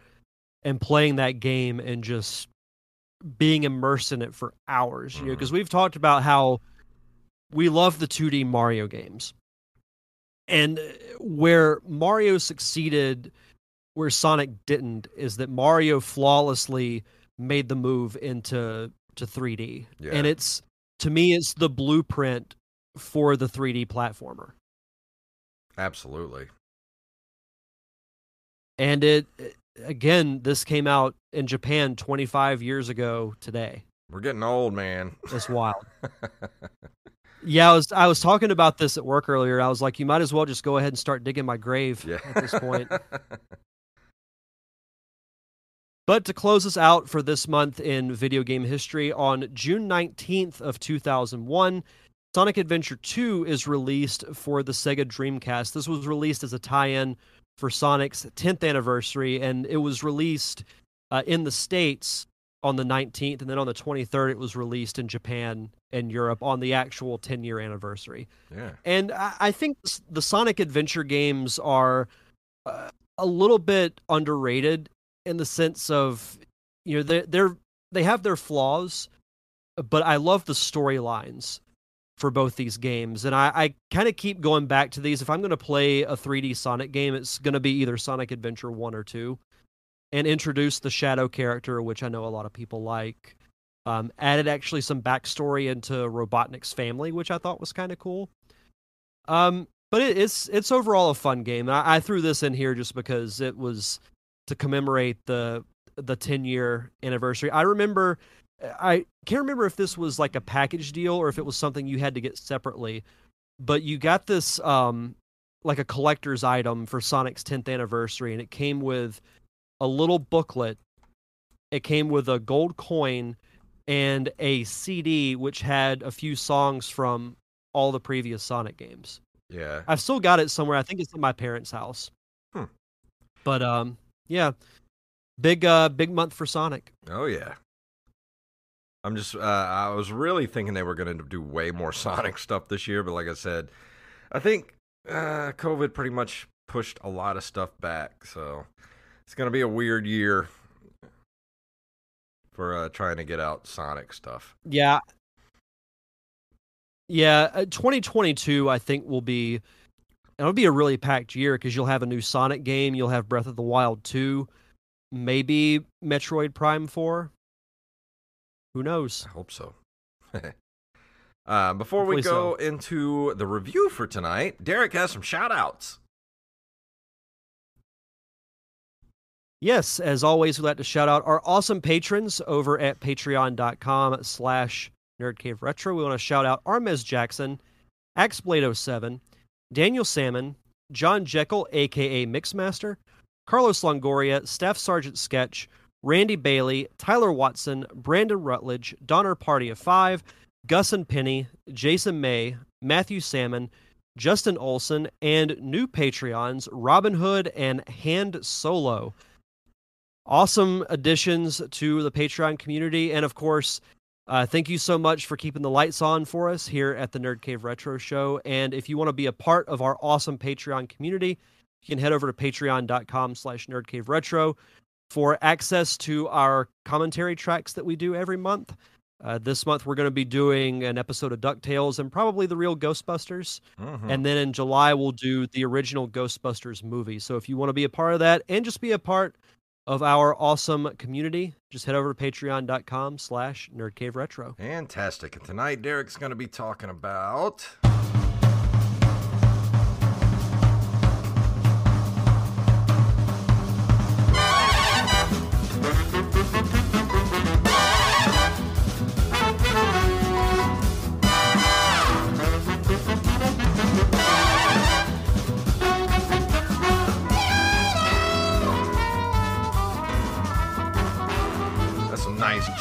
and playing that game and just being immersed in it for hours. You know, because we've talked about how we love the 2D Mario games. And where Mario succeeded, where Sonic didn't, is that Mario flawlessly made the move into 3D. Yeah. And it's, to me, it's the blueprint for the 3D platformer. Absolutely. And it, again, this came out in Japan 25 years ago today. We're getting old, man. It's wild. Yeah, I was talking about this at work earlier. I was like, you might as well just go ahead and start digging my grave at this point. But to close us out for this month in video game history, on June 19th of 2001, Sonic Adventure 2 is released for the Sega Dreamcast. This was released as a tie-in for Sonic's 10th anniversary, and it was released in the States on the 19th, and then on the 23rd it was released in Japan and Europe on the actual 10-year anniversary. Yeah. And I think the Sonic Adventure games are a little bit underrated in the sense of, you know, they have their flaws, but I love the storylines for both these games. And I kind of keep going back to these. If I'm going to play a 3D Sonic game, it's going to be either Sonic Adventure 1 or 2. And introduce the Shadow character, which I know a lot of people like. Added actually some backstory into Robotnik's family, which I thought was kind of cool. But it's overall a fun game. And I threw this in here just because it was to commemorate the 10-year anniversary. I remember... I can't remember if this was like a package deal or if it was something you had to get separately, but you got this like a collector's item for Sonic's 10th anniversary, and it came with a little booklet. It came with a gold coin and a CD, which had a few songs from all the previous Sonic games. Yeah. I've still got it somewhere. I think it's in my parents' house. Hmm. But yeah, big month for Sonic. Oh, yeah. I'm just, I was really thinking they were going to do way more Sonic stuff this year, but like I said, I think COVID pretty much pushed a lot of stuff back, so it's going to be a weird year for trying to get out Sonic stuff. Yeah. Yeah, 2022, I think, it'll be a really packed year, because you'll have a new Sonic game, you'll have Breath of the Wild 2, maybe Metroid Prime 4. Who knows? I hope so. Before Hopefully we go so. Into the review for tonight, Derek has some shout-outs. Yes, as always, we'd like to shout out our awesome patrons over at patreon.com/nerdcaveretro. We want to shout out Armez Jackson, axblade07, Daniel Salmon, John Jekyll, a.k.a. Mixmaster, Carlos Longoria, Staff Sergeant Sketch, Randy Bailey, Tyler Watson, Brandon Rutledge, Donner Party of 5, Gus and Penny, Jason May, Matthew Salmon, Justin Olson, and new Patreons, Robin Hood and Hand Solo. Awesome additions to the Patreon community. And of course, thank you so much for keeping the lights on for us here at the Nerd Cave Retro Show. And if you want to be a part of our awesome Patreon community, you can head over to patreon.com/nerdcaveretro. for access to our commentary tracks that we do every month. This month, we're going to be doing an episode of DuckTales and probably the real Ghostbusters. Mm-hmm. And then in July, we'll do the original Ghostbusters movie. So if you want to be a part of that and just be a part of our awesome community, just head over to patreon.com/nerdcaveretro. Fantastic. And tonight, Derek's going to be talking about...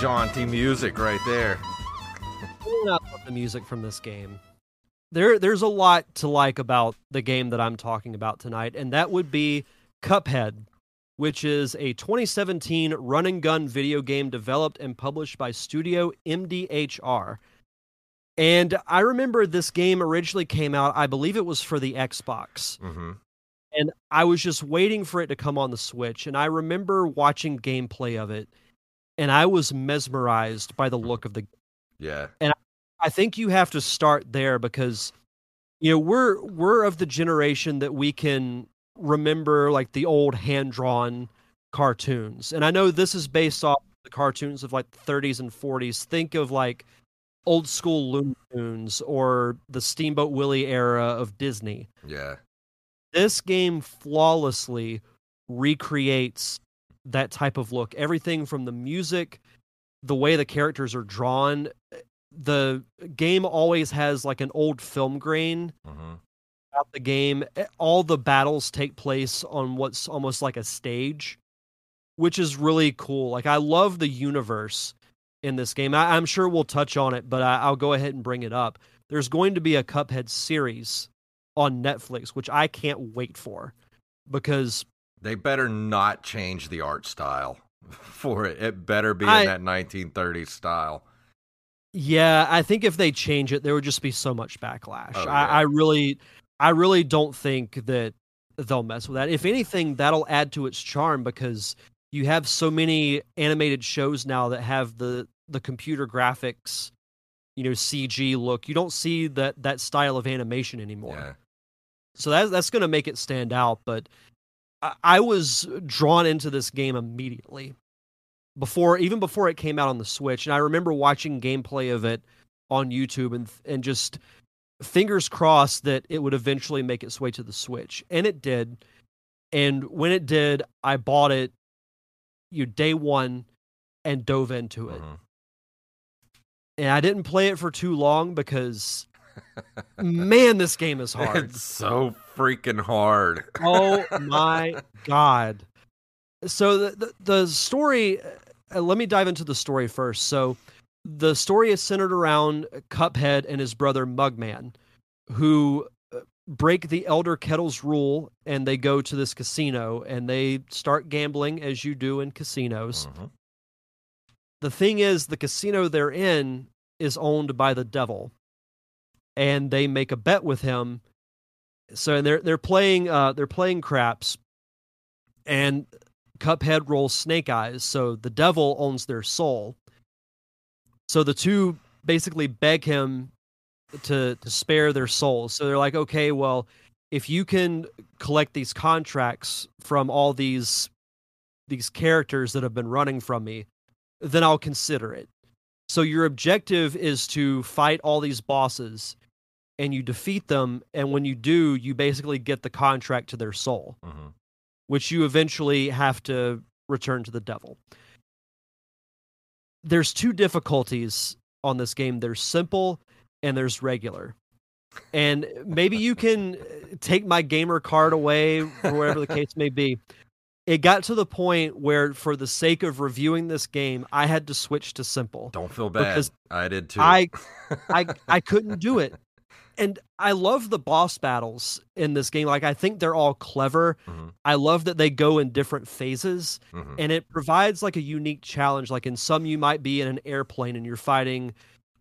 jaunty music right there. I love the music from this game. There's a lot to like about the game that I'm talking about tonight, and that would be Cuphead, which is a 2017 run-and-gun video game developed and published by Studio MDHR. And I remember this game originally came out, I believe it was for the Xbox. Mm-hmm. And I was just waiting for it to come on the Switch. And I remember watching gameplay of it, and I was mesmerized by the look of the game. Yeah. And I think you have to start there because, you know, we're of the generation that we can remember like the old hand-drawn cartoons. And I know this is based off the cartoons of like the 30s and 40s. Think of like old school Looney Tunes or the Steamboat Willie era of Disney. Yeah. This game flawlessly recreates that type of look. Everything from the music, the way the characters are drawn. The game always has like an old film grain about the game. All the battles take place on what's almost like a stage, which is really cool. Like, I love the universe in this game. I'm sure we'll touch on it, but I'll go ahead and bring it up. There's going to be a Cuphead series on Netflix, which I can't wait for, because they better not change the art style for it. It better be in that 1930s style. Yeah, I think if they change it, there would just be so much backlash. Oh, yeah. I really don't think that they'll mess with that. If anything, that'll add to its charm, because you have so many animated shows now that have the computer graphics, you know, CG look. You don't see that style of animation anymore. Yeah. So that's going to make it stand out. But I was drawn into this game immediately. Even before it came out on the Switch. And I remember watching gameplay of it on YouTube and just fingers crossed that it would eventually make its way to the Switch. And it did. And when it did, I bought it day one and dove into it. And I didn't play it for too long because, man, this game is hard. It's so freaking hard. Oh, my God. So the story, let me dive into the story first. So the story is centered around Cuphead and his brother Mugman, who break the Elder Kettle's rule, and they go to this casino, and they start gambling, as you do in casinos. Mm-hmm. The thing is, the casino they're in is owned by the devil, and they make a bet with him. So they're playing craps, and Cuphead rolls snake eyes, so the devil owns their soul. So the two basically beg him to spare their souls. So they're like, okay, well, if you can collect these contracts from all these characters that have been running from me, then I'll consider it. So your objective is to fight all these bosses, and you defeat them, and when you do, you basically get the contract to their soul. Mm-hmm. Which you eventually have to return to the devil. There's two difficulties on this game. There's simple and there's regular. And maybe you can take my gamer card away, or whatever the case may be. It got to the point where, for the sake of reviewing this game, I had to switch to simple. Don't feel bad. I did too. I couldn't do it. And I love the boss battles in this game. Like, I think they're all clever. Mm-hmm. I love that they go in different phases, and it provides like a unique challenge. Like, in some, you might be in an airplane and you're fighting,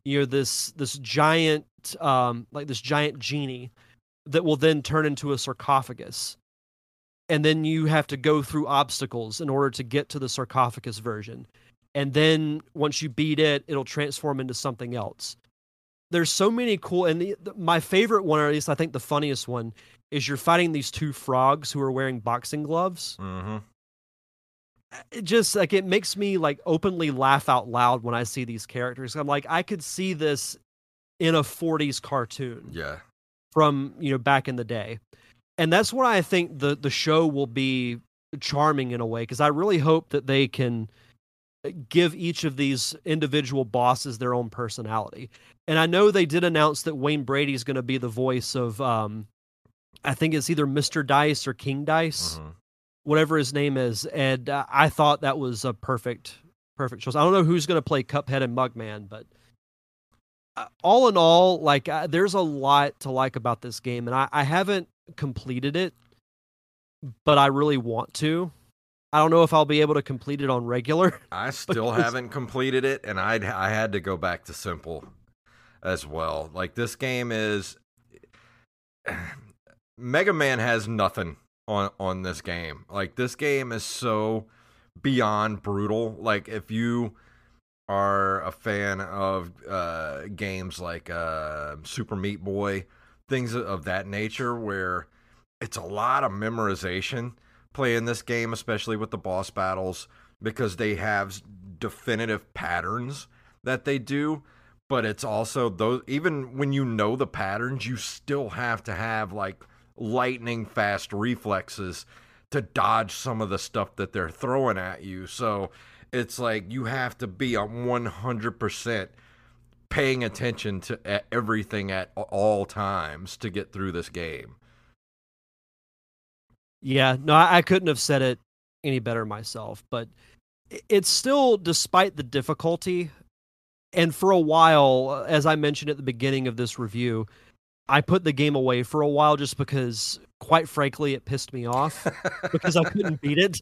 you know, this giant genie that will then turn into a sarcophagus, and then you have to go through obstacles in order to get to the sarcophagus version. And then once you beat it, it'll transform into something else. There's so many cool, and my favorite one, or at least I think the funniest one, is you're fighting these two frogs who are wearing boxing gloves. Mm-hmm. It just, like, it makes me, like, openly laugh out loud when I see these characters. I'm like, I could see this in a 40s cartoon. Yeah. From, you know, back in the day. And that's what I think the show will be charming in a way, because I really hope that they can give each of these individual bosses their own personality. And I know they did announce that Wayne Brady's going to be the voice of, I think it's either Mr. Dice or King Dice, whatever his name is. And I thought that was a perfect choice. I don't know who's going to play Cuphead and Mugman, but all in all, like, there's a lot to like about this game. And I haven't completed it, but I really want to. I don't know if I'll be able to complete it on regular. I still haven't completed it, and I had to go back to simple. as well. Like, this game is... Mega Man has nothing on this game. Like, this game is so beyond brutal. Like, if you are a fan of games like Super Meat Boy, things of that nature, where it's a lot of memorization playing this game, especially with the boss battles, because they have definitive patterns that they do. But it's also, those, even when you know the patterns, you still have to have like lightning fast reflexes to dodge some of the stuff that they're throwing at you. So it's like you have to be on 100% paying attention to everything at all times to get through this game. Yeah, no, I couldn't have said it any better myself, but it's still, despite the difficulty, and for a while, as I mentioned at the beginning of this review, I put the game away for a while just because, quite frankly, it pissed me off because I couldn't beat it.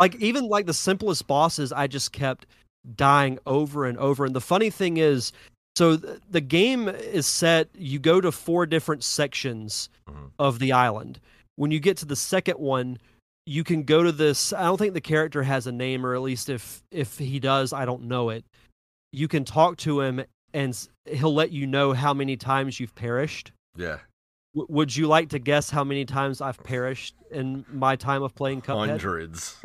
Like, even like the simplest bosses, I just kept dying over and over. And the funny thing is, so the game is set, you go to 4 different sections of the island. When you get to the second one, you can go to this, I don't think the character has a name, or at least if he does, I don't know it. You can talk to him and he'll let you know how many times you've perished. Yeah. Would you like to guess how many times I've perished in my time of playing Cuphead? Hundreds.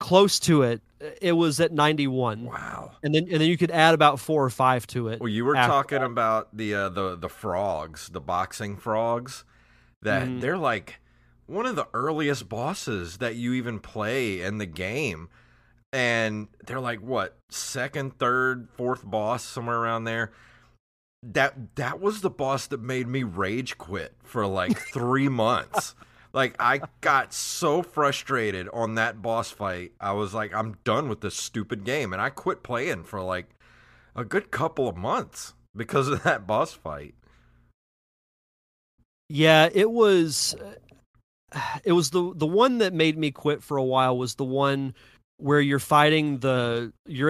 Close to it. It was at 91. Wow. And then you could add about 4 or 5 to it. Well, you were talking that. About the frogs, the boxing frogs, that they're like one of the earliest bosses that you even play in the game. And they're like, what, 2nd, 3rd, 4th boss, somewhere around there. That was the boss that made me rage quit for like 3 months. Like, I got so frustrated on that boss fight. I was like, I'm done with this stupid game. And I quit playing for like a good couple of months because of that boss fight. Yeah, it was the one that made me quit for a while was the one where you're in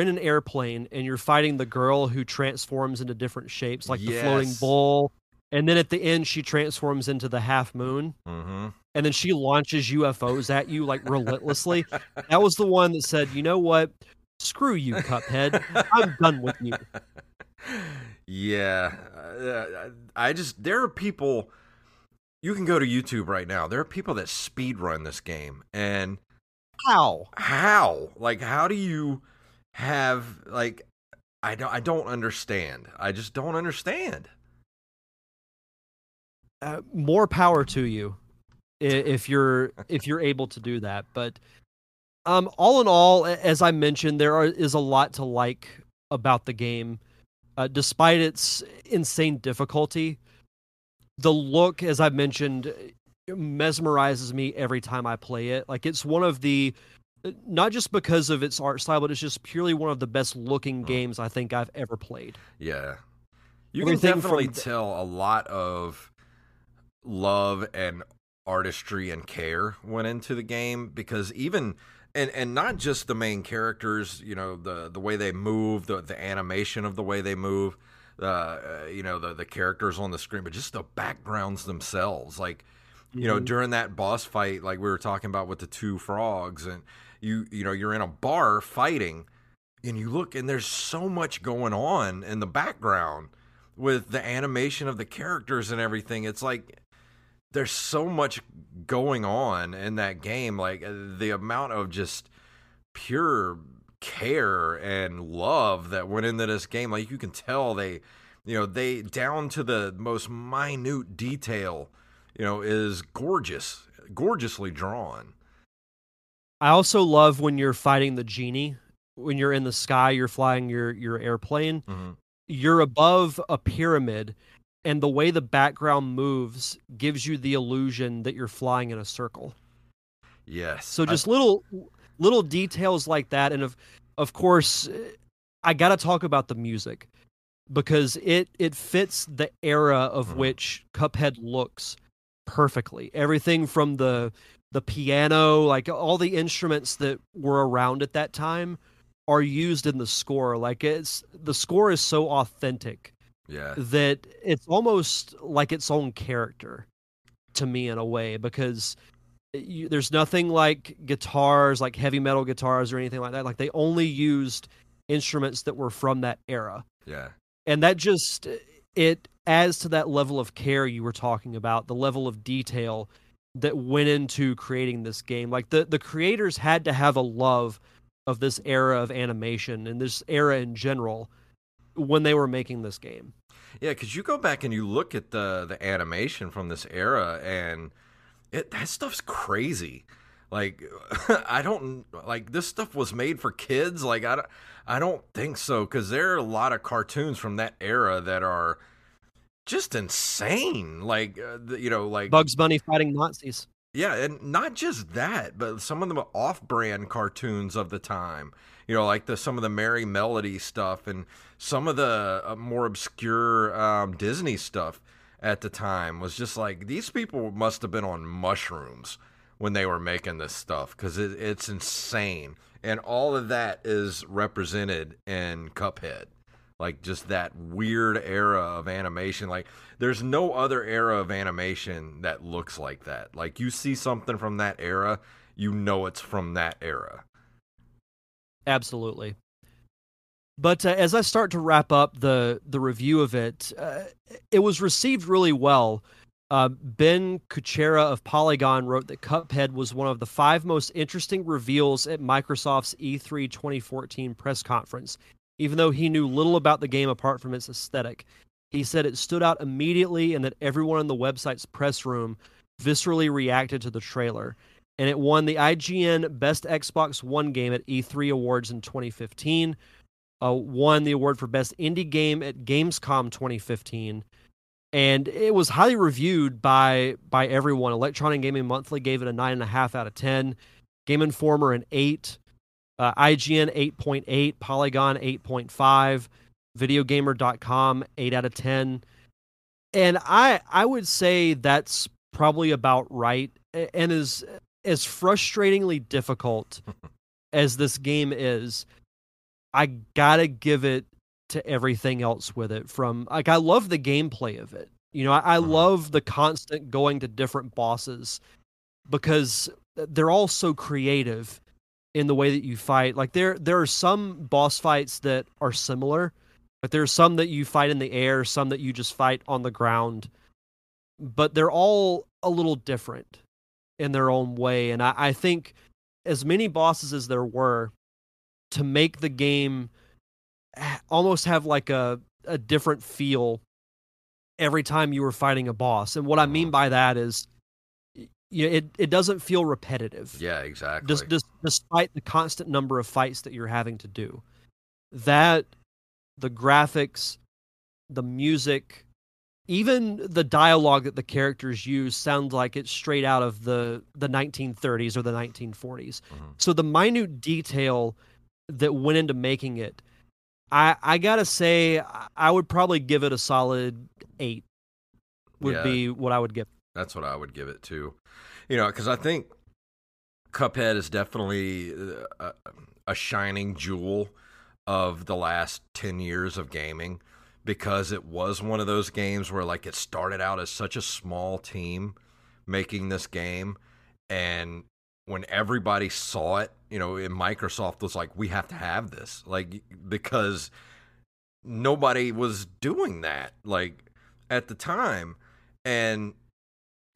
an airplane and you're fighting the girl who transforms into different shapes, like the floating bull. And then at the end, she transforms into the half moon. Mm-hmm. And then she launches UFOs at you like relentlessly. That was the one that said, you know what? Screw you, Cuphead. I'm done with you. Yeah. There are people, you can go to YouTube right now. There are people that speedrun this game, and How? Like, how do you have, like, I don't understand. I just don't understand. More power to you if you're able to do that. But all in all, as I mentioned, there is a lot to like about the game, despite its insane difficulty. The look, as I mentioned, it mesmerizes me every time I play it. Like, it's one of the, not just because of its art style, but it's just purely one of the best looking games I think I've ever played. Yeah. You can definitely tell a lot of love and artistry and care went into the game, because even, and not just the main characters, you know, the way they move, the animation of the way they move, you know, the characters on the screen, but just the backgrounds themselves. Like, you know, during that boss fight, like we were talking about with the 2 frogs, and you know, you're in a bar fighting, and you look, and there's so much going on in the background with the animation of the characters and everything. It's like there's so much going on in that game. Like, the amount of just pure care and love that went into this game. Like, you can tell they down to the most minute detail, you know, is gorgeously drawn. I also love when you're fighting the genie, when you're in the sky, you're flying your airplane, you're above a pyramid, and the way the background moves gives you the illusion that you're flying in a circle. Yes. So just little details like that. And of course, I got to talk about the music, because it fits the era of which Cuphead looks perfectly. Everything from the piano, like all the instruments that were around at that time, are used in the score. Like, it's, the score is so authentic, yeah, that it's almost like its own character to me in a way, because there's nothing like guitars, like heavy metal guitars or anything like that. Like, they only used instruments that were from that era. Yeah. And that just, it adds to that level of care you were talking about, the level of detail that went into creating this game. Like, the creators had to have a love of this era of animation and this era in general when they were making this game. Yeah, because you go back and you look at the animation from this era, and that stuff's crazy. Like, I don't, like, this stuff was made for kids. Like, I don't think so, because there are a lot of cartoons from that era that are just insane. Like, you know, like Bugs Bunny fighting Nazis. Yeah, and not just that, but some of the off-brand cartoons of the time. You know, like some of the Merrie Melody stuff and some of the more obscure Disney stuff at the time was just like, these people must have been on mushrooms when they were making this stuff, because it's insane. And all of that is represented in Cuphead. Like, just that weird era of animation. Like, there's no other era of animation that looks like that. Like, you see something from that era, you know it's from that era. Absolutely. But as I start to wrap up the review of it, it was received really well. Ben Kuchera of Polygon wrote that Cuphead was one of the 5 most interesting reveals at Microsoft's E3 2014 press conference, even though he knew little about the game apart from its aesthetic. He said it stood out immediately and that everyone in the website's press room viscerally reacted to the trailer. And it won the IGN Best Xbox One Game at E3 Awards in 2015, won the award for Best Indie Game at Gamescom 2015, and it was highly reviewed by everyone. Electronic Gaming Monthly gave it a 9.5 out of 10. Game Informer an 8. IGN 8.8. Polygon 8.5. Videogamer.com 8 out of 10. And I would say that's probably about right. And as frustratingly difficult as this game is, I gotta give it to everything else with it. From, like, I love the gameplay of it. You know, I love the constant going to different bosses, because they're all so creative in the way that you fight. Like, there are some boss fights that are similar, but there are some that you fight in the air, some that you just fight on the ground, but they're all a little different in their own way. And I think as many bosses as there were, to make the game almost have like a different feel every time you were fighting a boss. And what I mean by that is, you know, it doesn't feel repetitive. Yeah, exactly. Despite the constant number of fights that you're having to do. That, the graphics, the music, even the dialogue that the characters use sounds like it's straight out of the 1930s or the 1940s. Mm-hmm. So the minute detail that went into making it, I gotta say, I would probably give it a solid 8 would be what I would give. That's what I would give it to. You know, because I think Cuphead is definitely a shining jewel of the last 10 years of gaming, because it was one of those games where, like, it started out as such a small team making this game, and when everybody saw it, you know, and Microsoft was like, we have to have this, like, because nobody was doing that, like, at the time. And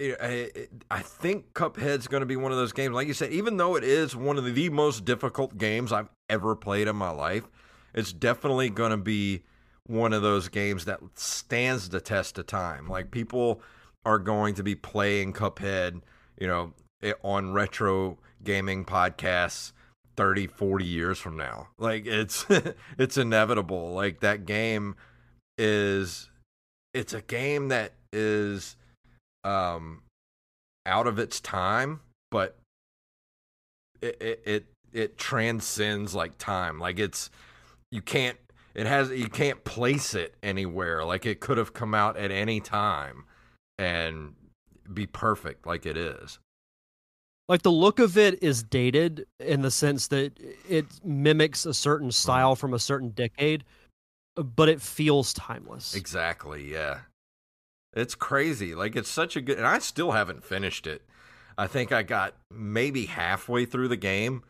I think Cuphead's going to be one of those games, like you said, even though it is one of the most difficult games I've ever played in my life, it's definitely going to be one of those games that stands the test of time. Like, people are going to be playing Cuphead, you know, on retro gaming podcasts 30, 40 years from now. Like, it's it's inevitable. Like, that game is, it's a game that is out of its time, but it transcends, like, time. Like, it's, you can't place it anywhere. Like, it could have come out at any time and be perfect like it is. Like, the look of it is dated in the sense that it mimics a certain style from a certain decade, but it feels timeless. Exactly, yeah. It's crazy. Like, it's such a good... And I still haven't finished it. I think I got maybe halfway through the game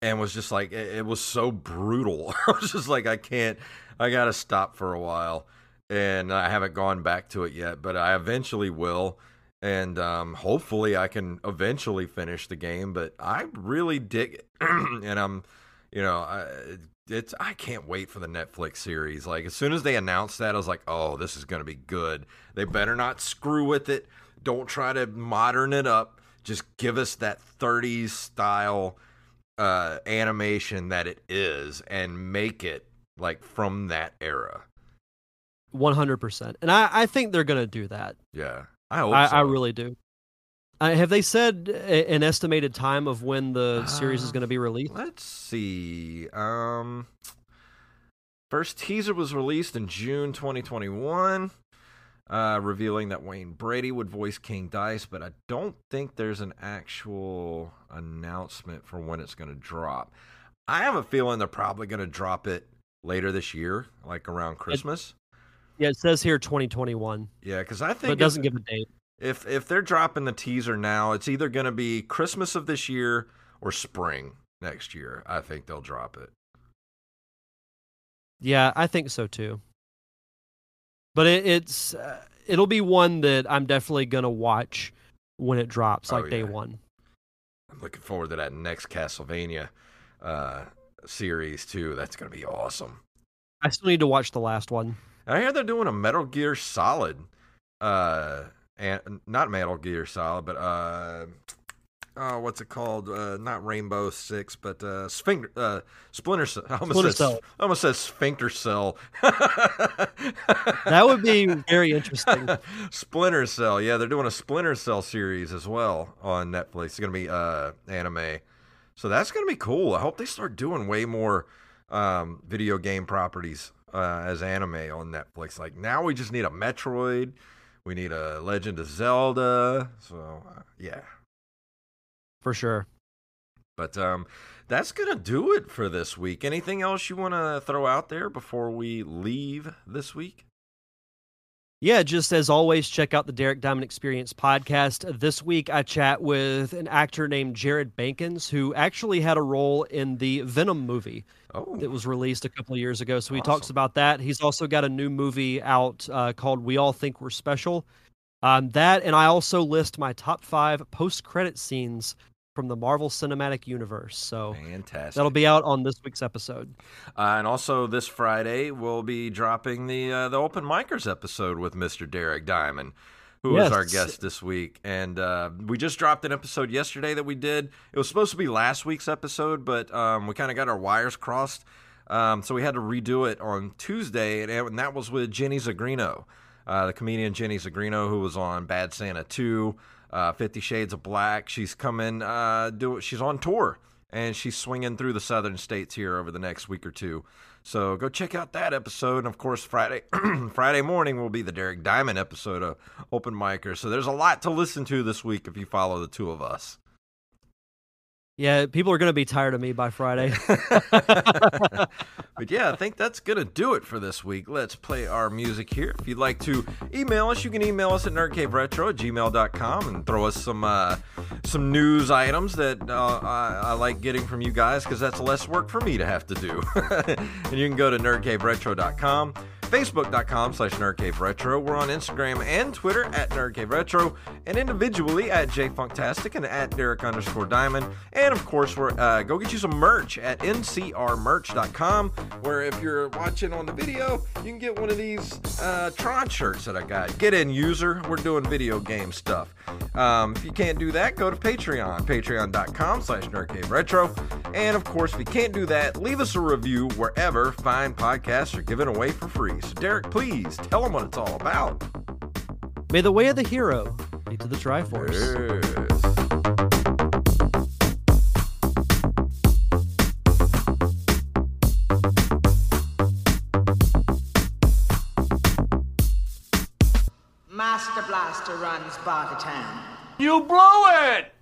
and was just like, it was so brutal. I was just like, I can't... I gotta stop for a while. And I haven't gone back to it yet, but I eventually will. And hopefully I can eventually finish the game, but I really dig it. And I'm, you know, I can't wait for the Netflix series. Like, as soon as they announced that, I was like, oh, this is going to be good. They better not screw with it. Don't try to modern it up. Just give us that 30s style animation that it is and make it, like, from that era. 100%. And I think they're going to do that. Yeah. I hope so. I really do. Have they said an estimated time of when the series is going to be released? Let's see. First teaser was released in June 2021, revealing that Wayne Brady would voice King Dice, but I don't think there's an actual announcement for when it's going to drop. I have a feeling they're probably going to drop it later this year, like around Christmas. Yeah, it says here 2021. Yeah, because I think... But it doesn't give a date. If they're dropping the teaser now, it's either going to be Christmas of this year or spring next year. I think they'll drop it. Yeah, I think so too. But it'll be one that I'm definitely going to watch when it drops, like day one. I'm looking forward to that next Castlevania series too. That's going to be awesome. I still need to watch the last one. I hear they're doing a Metal Gear Solid, and not Metal Gear Solid, but what's it called? Not Rainbow Six, but Splinter Cell. I almost said Sphincter Cell. That would be very interesting. Splinter Cell, yeah, they're doing a Splinter Cell series as well on Netflix. It's gonna be anime, so that's gonna be cool. I hope they start doing way more video game properties as anime on Netflix. Like, now we just need a Metroid, we need a Legend of Zelda, so yeah, for sure. But that's gonna do it for this week. Anything else you want to throw out there before we leave this week? Yeah, just as always, check out the Derek Diamond Experience podcast. This week, I chat with an actor named Jared Bankins, who actually had a role in the Venom movie that was released a couple of years ago. So he talks about that. He's also got a new movie out called We All Think We're Special. That, and I also list my top 5 post-credit scenes from the Marvel Cinematic Universe. So fantastic. That'll be out on this week's episode. And also this Friday, we'll be dropping the Open Micers episode with Mr. Derek Diamond, who is our guest this week. And we just dropped an episode yesterday that we did. It was supposed to be last week's episode, but we kind of got our wires crossed. So we had to redo it on Tuesday, and that was with Jenny Zagrino, the comedian Jenny Zagrino, who was on Bad Santa 2, 50 Shades of Black. She's coming, she's on tour, and she's swinging through the southern states here over the next week or two. So go check out that episode. And of course, Friday morning will be the Derek Diamond episode of Open Micer. So there's a lot to listen to this week if you follow the two of us. Yeah, people are going to be tired of me by Friday. But yeah, I think that's going to do it for this week. Let's play our music here. If you'd like to email us, you can email us at nerdcaveretro@gmail.com and throw us some news items that I like getting from you guys, because that's less work for me to have to do. And you can go to nerdcaveretro.com. Facebook.com/NerdCaveRetro. We're on Instagram and Twitter at NerdCaveRetro, and individually at JFunktastic and at Derek_Diamond. And of course, we're go get you some merch at ncrmerch.com, where if you're watching on the video, you can get one of these Tron shirts that I got. Get in, user. We're doing video game stuff. If you can't do that, go to Patreon, patreon.com/NerdCaveRetro. And of course, if you can't do that, leave us a review wherever fine podcasts are given away for free. So Derek, please tell them what it's all about. May the way of the hero lead to the Triforce. Yes. Master Blaster runs by the town. You blew it!